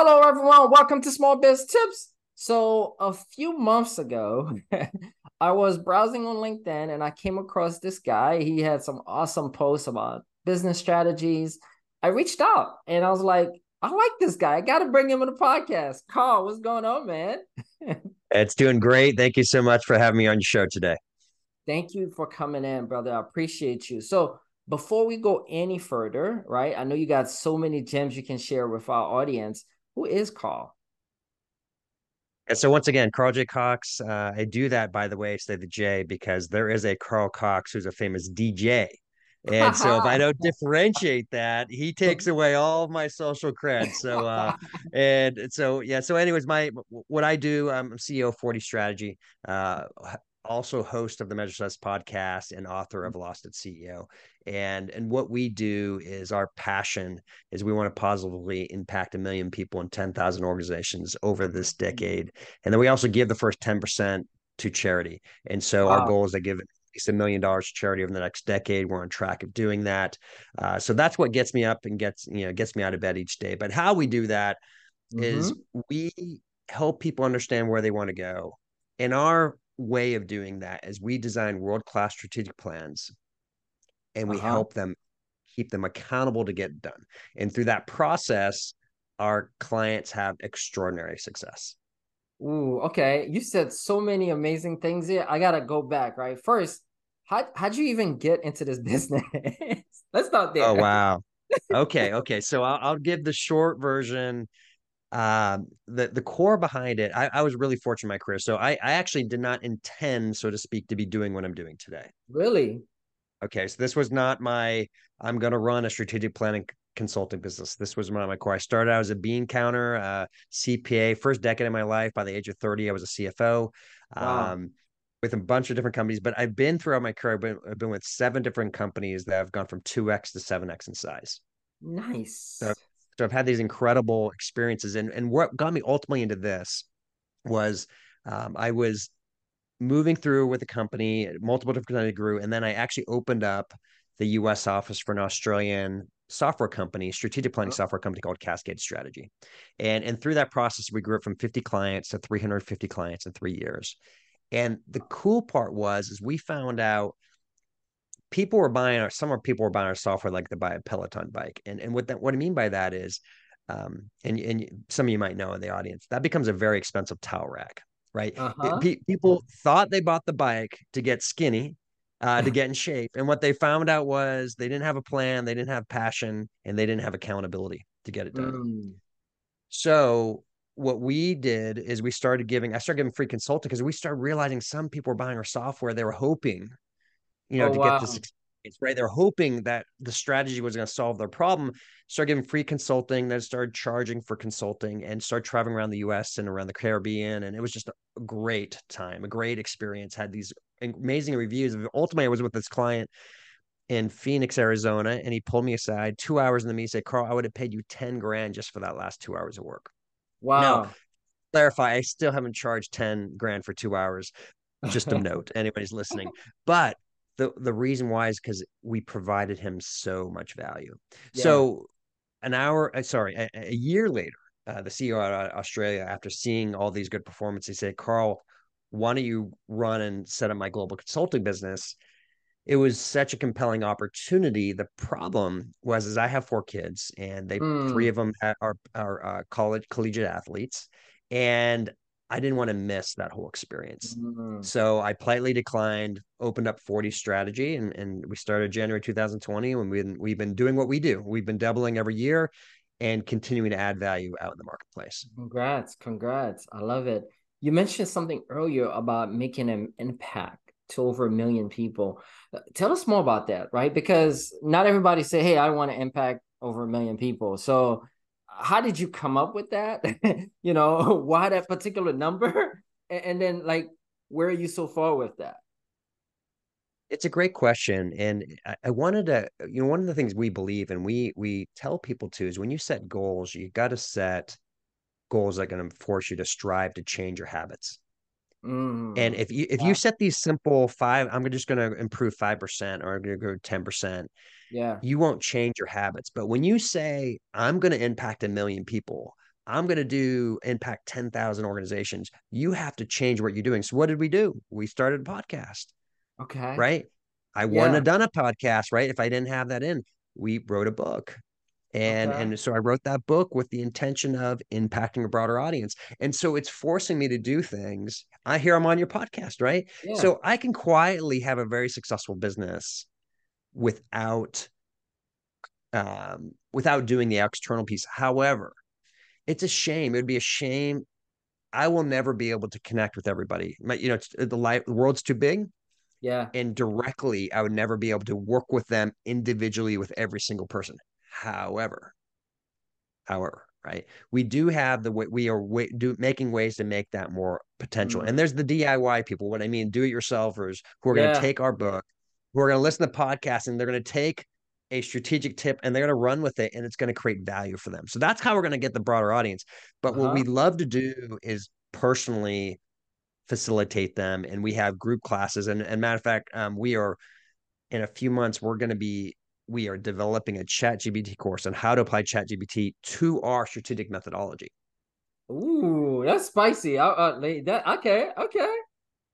Hello, everyone. Welcome to Small Biz Tips. So a few months ago, I was browsing on LinkedIn and I came across this guy. He had some awesome posts about business strategies. I reached out and I was like, I like this guy. I got to bring him on the podcast. Carl, what's going on, man? It's doing great. Thank you so much for having me on your show today. Thank you for coming in, brother. I appreciate you. So before we go any further, right? I know you got so many gems you can share with our audience. Who is Carl? And so once again, Carl J. Cox, I do that, by the way, say the J, because there is a Carl Cox who's a famous DJ. And so if I don't differentiate that, he takes away all of my social cred. So, So anyways, what I do, I'm CEO of 40 Strategy, also host of the Measure Success podcast and author of Lost at CEO. And what we do is our passion is we want to positively impact 1 million people in 10,000 organizations over this decade. And then we also give the first 10% to charity. And so our goal is to give at least $1 million to charity over the next decade. We're on track of doing that. So that's what gets me up and gets me out of bed each day. But how we do that is we help people understand where they want to go. And our way of doing that is we design world-class strategic plans and we help them keep them accountable to get done. And through that process, our clients have extraordinary success. Ooh, okay. You said so many amazing things here. I got to go back, right? First, how'd you even get into this business? Let's start there. Oh, wow. Okay. So I'll give the short version. The core behind it, I was really fortunate in my career. So I actually did not intend, so to speak, to be doing what I'm doing today. Really? Okay. So this was not I'm going to run a strategic planning consulting business. This was my core. I started out as a bean counter, CPA, first decade of my life. By the age of 30, I was a CFO, with a bunch of different companies, but I've been throughout my career, I've been with 7 different companies that have gone from 2X to 7X in size. Nice. So I've had these incredible experiences. And what got me ultimately into this was I was moving through with the company, multiple different companies grew. And then I actually opened up the US office for an Australian software company, strategic planning software company called Cascade Strategy. And through that process, we grew up from 50 clients to 350 clients in 3 years. And the cool part was we found out some people were buying our software like they buy a Peloton bike. And what I mean by that is, and some of you might know in the audience, that becomes a very expensive towel rack, right? People thought they bought the bike to get skinny, to get in shape. And what they found out was they didn't have a plan, they didn't have passion, and they didn't have accountability to get it done. So what we did is I started giving free consulting because we started realizing some people were buying our software. They were hoping get this experience, right? They're hoping that the strategy was going to solve their problem. Start giving free consulting, then started charging for consulting and start traveling around the US and around the Caribbean. And it was just a great time, a great experience, had these amazing reviews. Ultimately, I was with this client in Phoenix, Arizona, and he pulled me aside 2 hours in the meeting, said, Carl, I would have paid you 10 grand just for that last 2 hours of work. Wow. Now, clarify, I still haven't charged 10 grand for 2 hours, just a note, anybody's listening. But the reason why is because we provided him so much value. Yeah. So a year later, the CEO out of Australia, after seeing all these good performances, said, Carl, why don't you run and set up my global consulting business? It was such a compelling opportunity. The problem was, I have 4 kids and three of them are collegiate athletes. And I didn't want to miss that whole experience. So I politely declined, opened up 40 Strategy, and we started January 2020 when we've been doing what we do. We've been doubling every year and continuing to add value out in the marketplace. Congrats. I love it. You mentioned something earlier about making an impact to over 1 million people. Tell us more about that, right? Because not everybody say, hey, I want to impact over 1 million people. So how did you come up with that? Why that particular number? And then where are you so far with that? It's a great question. And I wanted to, one of the things we believe and we tell people too is when you set goals, you got to set goals that are going to force you to strive to change your habits. And if you set these simple 5, I'm just going to improve 5% or I'm going to go 10%. Yeah. You won't change your habits. But when you say, I'm going to impact 1 million people, I'm going to do impact 10,000 organizations. You have to change what you're doing. So what did we do? We started a podcast. Okay. Right. I wouldn't have done a podcast, right, if I didn't have that in. We wrote a book. And, and so I wrote that book with the intention of impacting a broader audience. And so it's forcing me to do things. I hear I'm on your podcast, right? Yeah. So I can quietly have a very successful business without, without doing the external piece. However, it's a shame. It would be a shame. I will never be able to connect with everybody. You know, it's, the world's too big. Yeah. And directly, I would never be able to work with them individually with every single person. However, right, we do have the way we are making ways to make that more potential. And there's the DIY people, what I mean, do-it-yourselfers who are going to take our book, who are going to listen to podcasts, and they're going to take a strategic tip and they're going to run with it, and it's going to create value for them. So that's how we're going to get the broader audience. But what we love to do is personally facilitate them. And we have group classes. And matter of fact, we are, in a few months, we are developing a ChatGPT course on how to apply ChatGPT to our strategic methodology. Ooh, that's spicy. Okay.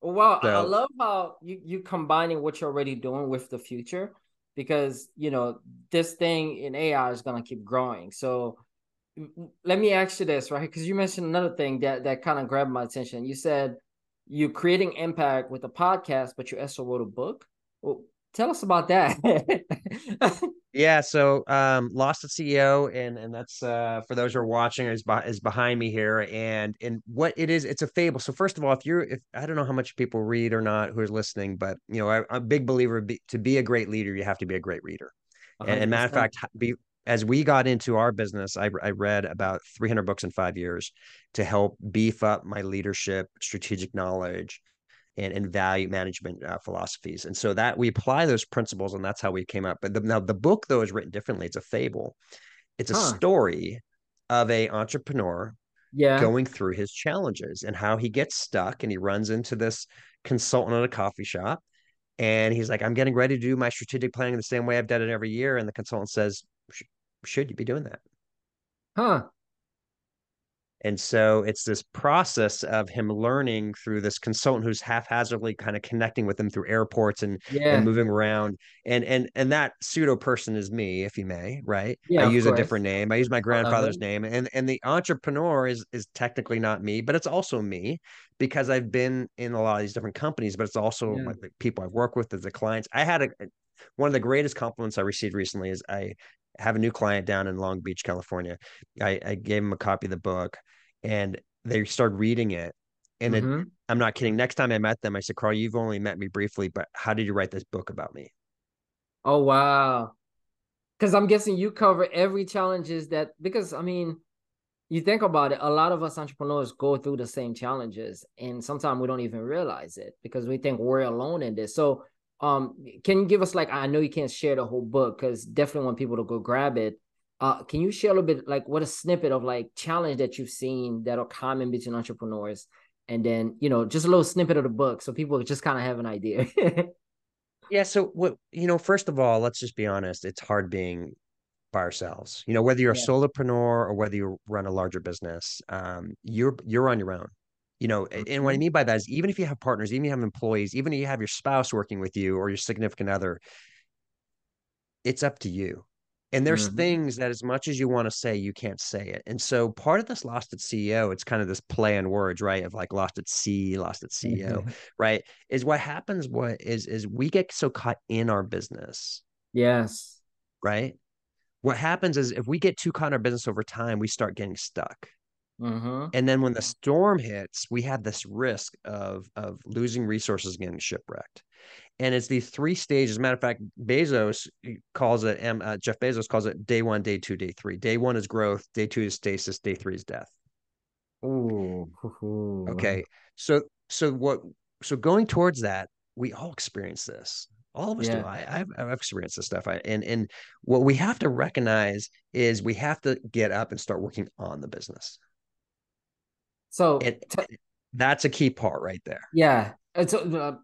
Wow. So, I love how you combining what you're already doing with the future, because, you know, this thing in AI is going to keep growing. So let me ask you this, right? Because you mentioned another thing that kind of grabbed my attention. You said you're creating impact with a podcast, but you also wrote a book. Well, tell us about that. Yeah. So, Lost at CEO, and that's, for those who are watching, is behind me here, and what it is, it's a fable. So first of all, if I don't know how much people read or not who are listening, but you know, I'm a big believer to be a great leader, you have to be a great reader. And matter of fact, as we got into our business, I read about 300 books in 5 years to help beef up my leadership, strategic knowledge, and value management philosophies. And so that we apply those principles, and that's how we came up. But now the book, though, is written differently. It's a fable. It's a story of an entrepreneur going through his challenges and how he gets stuck, and he runs into this consultant at a coffee shop. And he's like, I'm getting ready to do my strategic planning the same way I've done it every year. And the consultant says, should you be doing that? And so it's this process of him learning through this consultant who's haphazardly kind of connecting with him through airports and moving around. And that pseudo person is me, if you may, right? Yeah, I use a different name. I use my grandfather's name. And the entrepreneur is technically not me, but it's also me, because I've been in a lot of these different companies, but it's also like the people I've worked with, the clients. I had one of the greatest compliments I received recently is I have a new client down in Long Beach, California. I gave him a copy of the book, and they started reading it. And it, I'm not kidding. Next time I met them, I said, Carl, you've only met me briefly, but how did you write this book about me? Oh, wow. Because I'm guessing you cover every challenges that, because I mean, you think about it, a lot of us entrepreneurs go through the same challenges, and sometimes we don't even realize it because we think we're alone in this. So can you give us, like, I know you can't share the whole book because definitely want people to go grab it. Can you share a little bit, like, what a snippet of, like, challenge that you've seen that are common between entrepreneurs, and then, you know, just a little snippet of the book so people just kind of have an idea? Yeah. So first of all, let's just be honest. It's hard being by ourselves, you know, whether you're a solopreneur or whether you run a larger business, you're on your own. You know, and what I mean by that is, even if you have partners, even if you have employees, even if you have your spouse working with you or your significant other, it's up to you. And there's things that, as much as you want to say, you can't say it. And so part of this Lost at CEO, it's kind of this play on words, right? Of like lost at sea, lost at CEO, right? Is what happens. What is we get so caught in our business. Yes. Right. What happens is, if we get too caught in our business over time, we start getting stuck. And then when the storm hits, we have this risk of losing resources, getting shipwrecked. And it's these three stages. Matter of fact, Bezos calls it, Jeff Bezos calls it day one, day two, day three. Day one is growth. Day two is stasis. Day three is death. Ooh. Okay. So going towards that, we all experience this. All of us do. I've experienced this stuff. And what we have to recognize is, we have to get up and start working on the business. So that's a key part right there. Yeah. So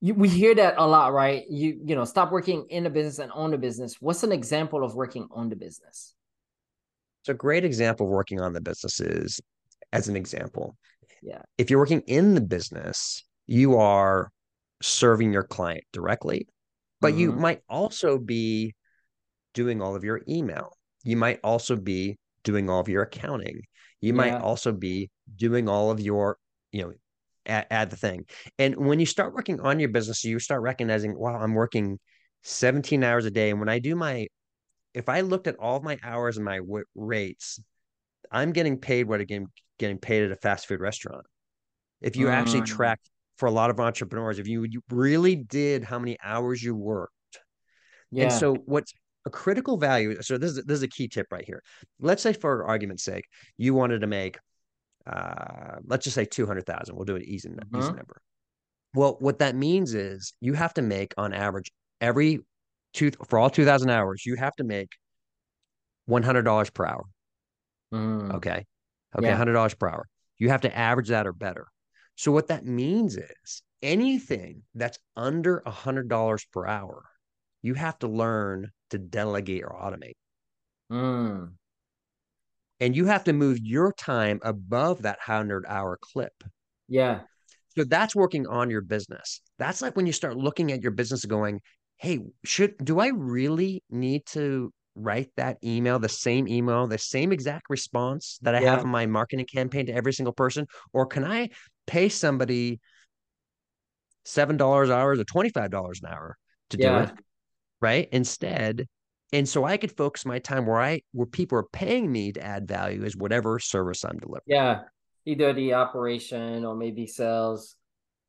we hear that a lot, right? You know, stop working in the business and own the business. What's an example of working on the business? So a great example of working on the business is, as an example, if you're working in the business, you are serving your client directly, but you might also be doing all of your email. You might also be doing all of your accounting. You might also be doing all of your, you know, add the thing. And when you start working on your business, you start recognizing, wow, I'm working 17 hours a day. And when I do my, if I looked at all of my hours and my rates, I'm getting paid what I'm getting paid at a fast food restaurant. If you actually track, for a lot of entrepreneurs, if you really did how many hours you worked. And so what's a critical value, so this is a key tip right here. Let's say, for argument's sake, you wanted to make, let's just say 200,000. We'll do an easy, easy number. Well, what that means is you have to make on average every for all 2,000 hours, you have to make $100 per hour. Okay. $100 per hour. You have to average that or better. So what that means is anything that's under $100 per hour, you have to learn to delegate or automate. And you have to move your time above that 100-hour clip. So that's working on your business. That's like when you start looking at your business going, hey, do I really need to write that email, the same exact response that I have in my marketing campaign to every single person? Or can I pay somebody $7 an hour or $25 an hour to do it? Right. Instead. And so I could focus my time where people are paying me to add value is whatever service I'm delivering. Either the operation or maybe sales.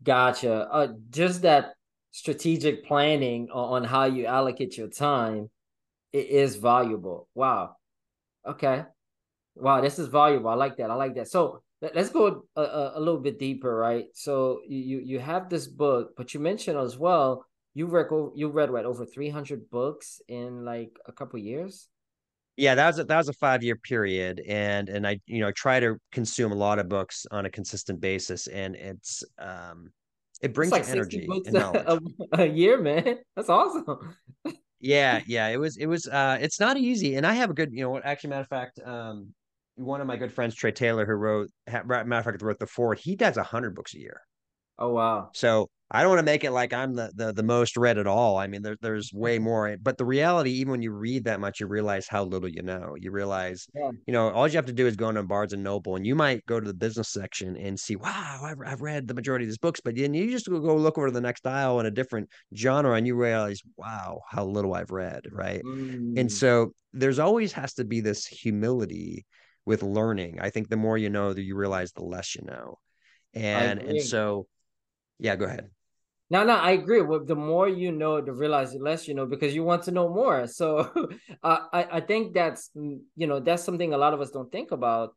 Gotcha. Just that strategic planning on how you allocate your time, it is valuable. Wow. Okay. Wow. This is valuable. I like that. I like that. So let's go a little bit deeper, right? So you have this book, but you mentioned as well, you read what, over 300 books in like a couple of years? Yeah, that was a 5-year period, and I try to consume a lot of books on a consistent basis, and it's it brings like energy and knowledge. A year, man. That's awesome. Yeah. It was it's not easy. And I have a good, actually, matter of fact, one of my good friends, Trey Taylor, who wrote The Ford, he does 100 books a year. Oh, wow. So I don't want to make it like I'm the most read at all. I mean, there's way more, but the reality, even when you read that much, you realize how little you know. You realize, all you have to do is go into Barnes and Noble, and you might go to the business section and see, wow, I've read the majority of these books, but then you just go look over to the next aisle in a different genre, and you realize, wow, how little I've read, right? And so there's always has to be this humility with learning. I think the more you know, you realize the less you know. And so, yeah, go ahead. No, I agree. Well, the more you know, the realize the less you know, because you want to know more. So I think that's something a lot of us don't think about,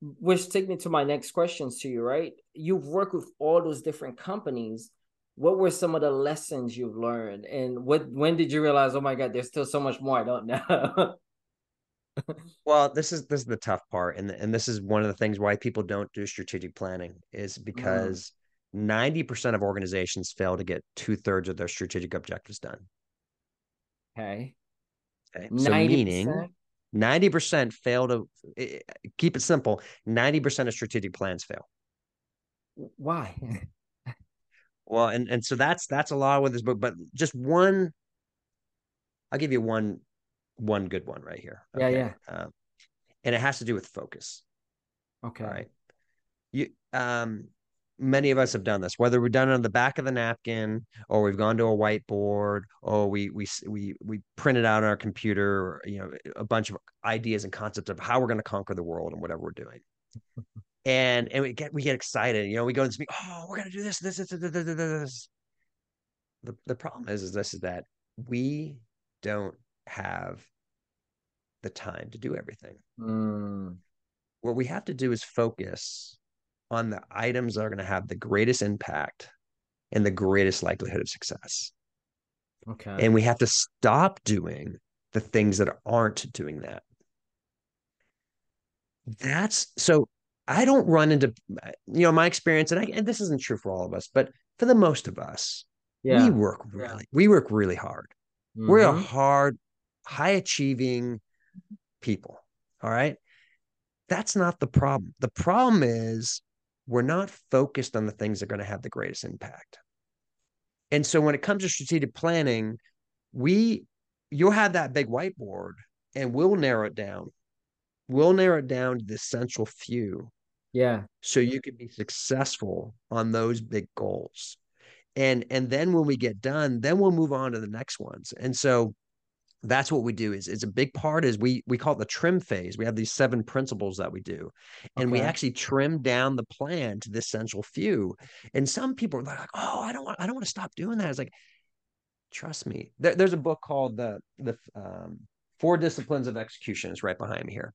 which takes me to my next questions to you, right? You've worked with all those different companies. What were some of the lessons you've learned? And when did you realize, oh my God, there's still so much more I don't know? Well, this is the tough part. And this is one of the things why people don't do strategic planning, is because 90% of organizations fail to get 2/3 of their strategic objectives done. Okay. So 90%? Meaning 90% fail to, keep it simple, 90% of strategic plans fail. Why? Well, and so that's a lot with this book, but just one, I'll give you one good one right here. Okay? Yeah. And it has to do with focus. Okay. All right. Many of us have done this, whether we've done it on the back of the napkin, or we've gone to a whiteboard, or we printed out on our computer, a bunch of ideas and concepts of how we're going to conquer the world and whatever we're doing. And we get excited, we go and speak, oh, we're going to do this. The problem is that we don't have the time to do everything. What we have to do is focus on the items that are going to have the greatest impact and the greatest likelihood of success. Okay. And we have to stop doing the things that aren't doing that. So I don't run into, my experience, and this isn't true for all of us, but for the most of us, we work really hard. We're a high achieving people. All right. That's not the problem. The problem is we're not focused on the things that are going to have the greatest impact. And so when it comes to strategic planning, you'll have that big whiteboard and we'll narrow it down. We'll narrow it down to the essential few. Yeah. So you can be successful on those big goals. And then when we get done, then we'll move on to the next ones. And so that's what we do. It's a big part is we call it the trim phase. We have these 7 principles that we do. And we actually trim down the plan to the essential few. And some people are like, oh, I don't want to stop doing that. It's like, trust me. There's a book called the 4 Disciplines of Execution. It's right behind me here.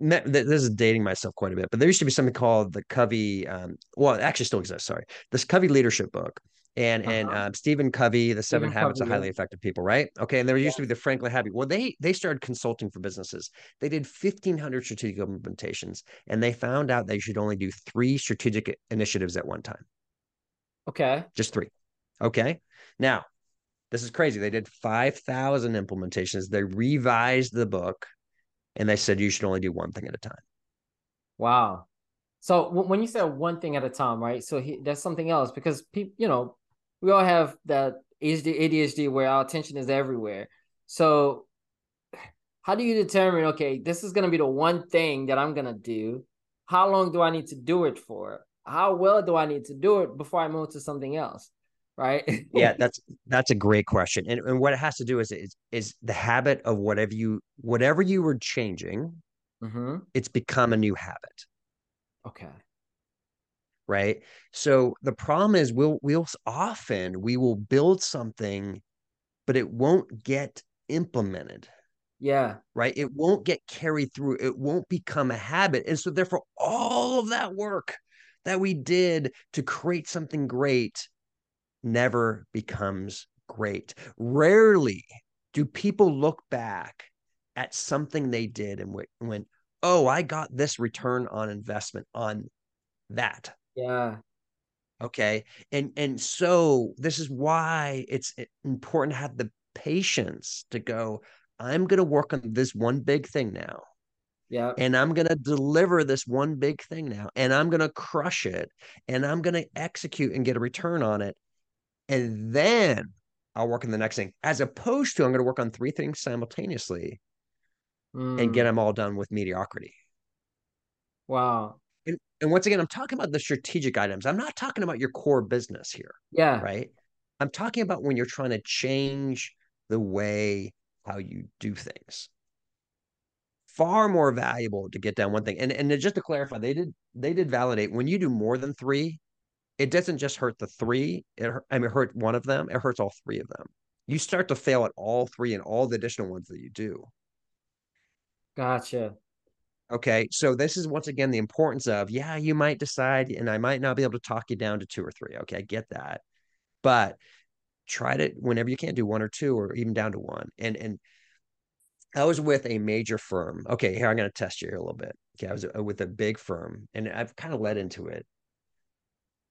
This is dating myself quite a bit, but there used to be something called the Covey. Well, it actually still exists. Sorry, this Covey leadership book, and Stephen Covey, the 7 Habits of Highly Effective People, right? Okay, and there used to be the Franklin Covey. Well, they started consulting for businesses. They did 1,500 strategic implementations, and they found out they should only do 3 strategic initiatives at one time. Okay, just 3. Okay, now this is crazy. They did 5,000 implementations. They revised the book. And they said, you should only do one thing at a time. Wow. So when you said one thing at a time, right? So that's something else because people, we all have that ADHD where our attention is everywhere. So how do you determine, okay, this is going to be the one thing that I'm going to do. How long do I need to do it for? How well do I need to do it before I move to something else? Right. Yeah, that's a great question. And what it has to do is the habit of whatever you were changing, it's become a new habit. Okay. Right. So the problem is we will build something, but it won't get implemented. Yeah. Right. It won't get carried through. It won't become a habit. And so therefore all of that work that we did to create something great never becomes great. Rarely do people look back at something they did and went, oh, I got this return on investment on that. Yeah. Okay. And so this is why it's important to have the patience to go, I'm going to work on this one big thing now. Yeah. And I'm going to deliver this one big thing now, and I'm going to crush it, and I'm going to execute and get a return on it. And then I'll work on the next thing, as opposed to I'm going to work on 3 things simultaneously and get them all done with mediocrity. Wow. And once again, I'm talking about the strategic items. I'm not talking about your core business here. Yeah. Right. I'm talking about when you're trying to change the way how you do things. Far more valuable to get down one thing. And just to clarify, they did validate when you do more than 3, it doesn't just hurt the 3. It hurt one of them. It hurts all 3 of them. You start to fail at all 3 and all the additional ones that you do. Gotcha. Okay. So this is once again, the importance of, yeah, you might decide, and I might not be able to talk you down to 2 or 3. Okay. I get that, but try to, whenever you can, do 1 or 2, or even down to 1. And I was with a major firm. Okay. Here, I'm going to test you here a little bit. Okay. I was with a big firm, and I've kind of led into it.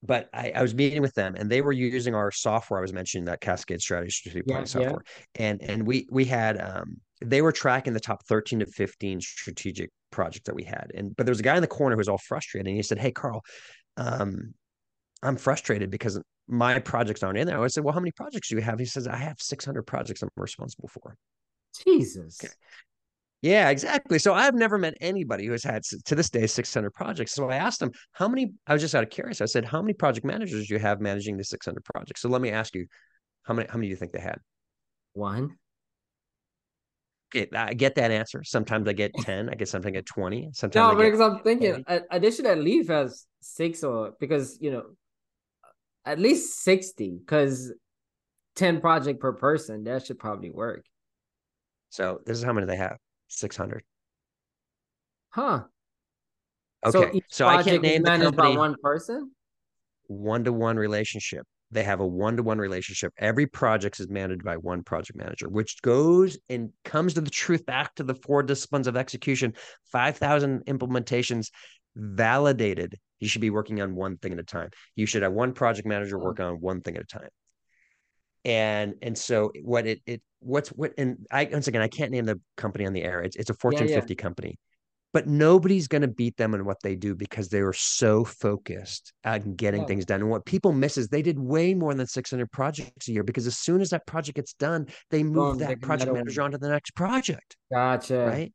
But I was meeting with them, and they were using our software. I was mentioning that Cascade Strategy planning software, and we had they were tracking the top 13 to 15 strategic projects that we had. But there was a guy in the corner who was all frustrated, and he said, "Hey, Carl, I'm frustrated because my projects aren't in there." I said, "Well, how many projects do you have?" He says, "I have 600 projects I'm responsible for." Jesus. Okay. Yeah, exactly. So I've never met anybody who has had, to this day, 600 projects. So I asked them, I was just out of curiosity. I said, how many project managers do you have managing the 600 projects? So let me ask you, how many do you think they had? 1. Okay, I get that answer. Sometimes I get 10. I get something at 20. Sometimes because I'm thinking, they should at least have 6 or, because, at least 60, because 10 project per person, that should probably work. So this is how many they have. 600. Huh. Okay. So I can't name the company. By one person? One-to-one relationship. They have a one-to-one relationship. Every project is managed by one project manager, which goes and comes to the truth back to the 4 disciplines of execution, 5,000 implementations validated. You should be working on one thing at a time. You should have one project manager work on one thing at a time. And so what and I can't name the company on the air. It's a Fortune 50 company, but nobody's going to beat them in what they do because they were so focused on getting things done. And what people miss is they did way more than 600 projects a year, because as soon as that project gets done, they move that project manager onto the next project. Gotcha. Right.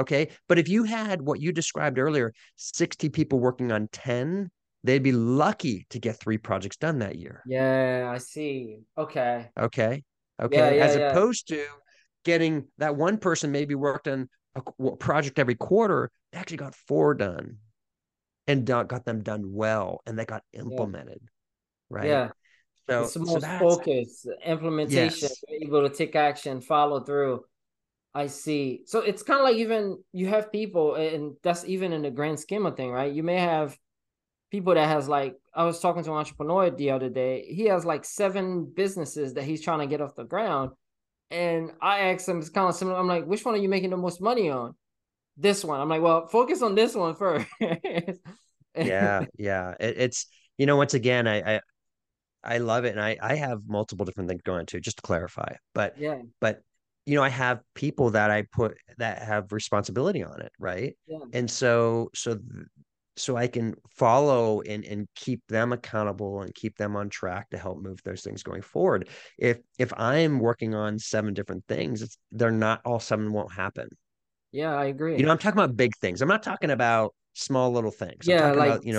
Okay. But if you had what you described earlier, 60 people working on 10, they'd be lucky to get 3 projects done that year. Yeah, I see. Okay. Okay. Okay. Yeah, as opposed to getting that one person maybe worked on a project every quarter, they actually got 4 done and got them done well, and they got implemented. Yeah. Right. Yeah. So it's the most focus, implementation, able to take action, follow through. I see. So it's kind of like, even you have people, and that's even in the grand scheme of thing, right? You may have people that has, like, I was talking to an entrepreneur the other day. He has like 7 businesses that he's trying to get off the ground. And I asked him, it's kind of similar. I'm like, which one are you making the most money on? This one. I'm like, well, focus on this one first. Yeah. Yeah. It's, you know, once again, I love it. And I have multiple different things going on too, just to clarify, but you know, I have people that I put that have responsibility on it. Right. Yeah. And so I can follow and keep them accountable and keep them on track to help move those things going forward. If I'm working on 7 different things, they're not all 7 won't happen. Yeah, I agree. You know, I'm talking about big things. I'm not talking about small little things. Yeah, I'm talking like, about, you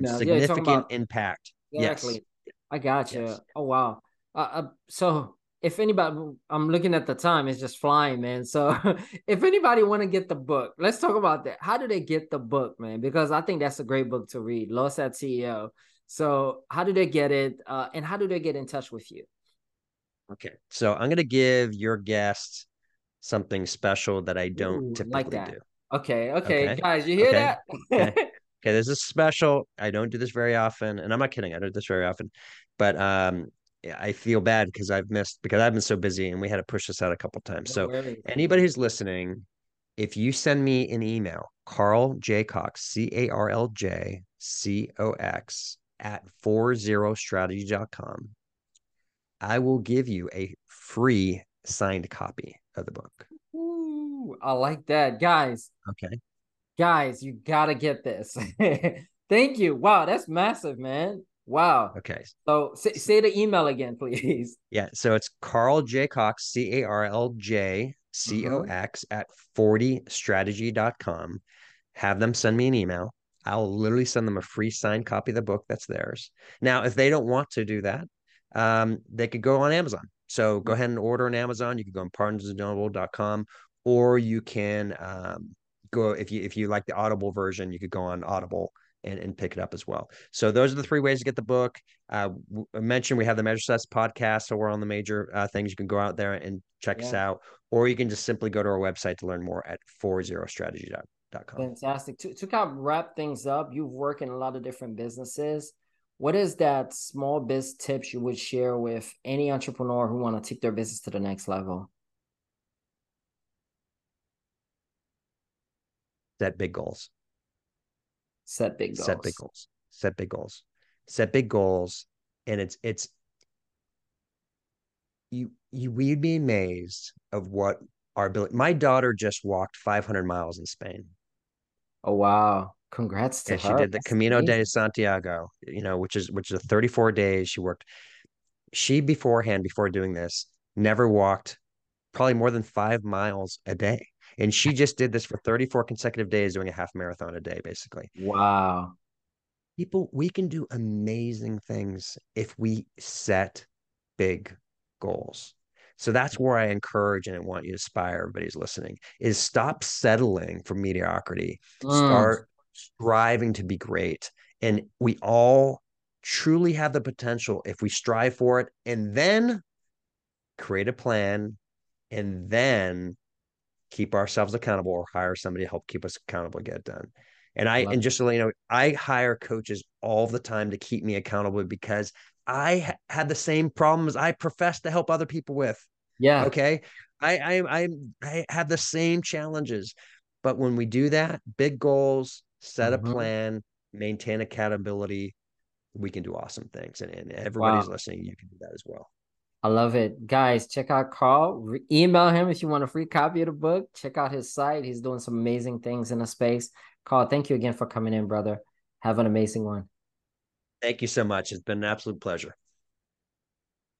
know, significant impact. Exactly. Yes. I got you. Yes. Oh, wow. So if anybody, I'm looking at the time, it's just flying, man. So if anybody want to get the book, let's talk about that. How do they get the book, man? Because I think that's a great book to read, Lost at CEO. So how do they get it? And how do they get in touch with you? Okay. So I'm going to give your guests something special that I don't typically do. Okay. Okay. Guys, you hear that? Okay. This is special. I don't do this very often, and I'm not kidding. I don't do this very often, but, I feel bad because I've been so busy, and we had to push this out a couple of times. No worries. Anybody who's listening, if you send me an email, Carl J. Cox, CarljCox @40strategy.com, I will give you a free signed copy of the book. Ooh, I like that. Guys. Okay. Guys, you got to get this. Thank you. Wow. That's massive, man. Wow. Okay. So say the email again, please. Yeah. So it's Carl J. Cox, CarljCox @40strategy.com. Have them send me an email. I'll literally send them a free signed copy of the book that's theirs. Now, if they don't want to do that, they could go on Amazon. So go ahead and order on Amazon. You can go on PartnersAndNoble.com, or you can go, if you like the Audible version, you could go on Audible and pick it up as well. So those are the 3 ways to get the book. I mentioned we have the Measure Success podcast, so we're on the major things. You can go out there and check us out, or you can just simply go to our website to learn more at 40strategy.com. Fantastic. To kind of wrap things up, you've worked in a lot of different businesses. What is that small biz tips you would share with any entrepreneur who want to take their business to the next level? Set big goals. Set big goals. Set big goals. Set big goals. Set big goals. And we'd be amazed of what our ability. My daughter just walked 500 miles in Spain. Oh, wow. Congrats to her. She did the Camino de Santiago, you know, which is 34 days she worked. She beforehand, before doing this, never walked probably more than 5 miles a day. And she just did this for 34 consecutive days, doing a half marathon a day, basically. Wow. People, we can do amazing things if we set big goals. So that's where I encourage and I want you to inspire everybody who's listening, is stop settling for mediocrity. Start striving to be great. And we all truly have the potential if we strive for it, and then create a plan, and then keep ourselves accountable, or hire somebody to help keep us accountable and get it done. And and just to let you know, I hire coaches all the time to keep me accountable, because I had the same problems I profess to help other people with. Yeah. Okay. I have the same challenges, but when we do that, big goals, set a plan, maintain accountability, we can do awesome things. And everybody's listening, you can do that as well. I love it. Guys, check out Carl. Email him if you want a free copy of the book. Check out his site. He's doing some amazing things in the space. Carl, thank you again for coming in, brother. Have an amazing one. Thank you so much. It's been an absolute pleasure.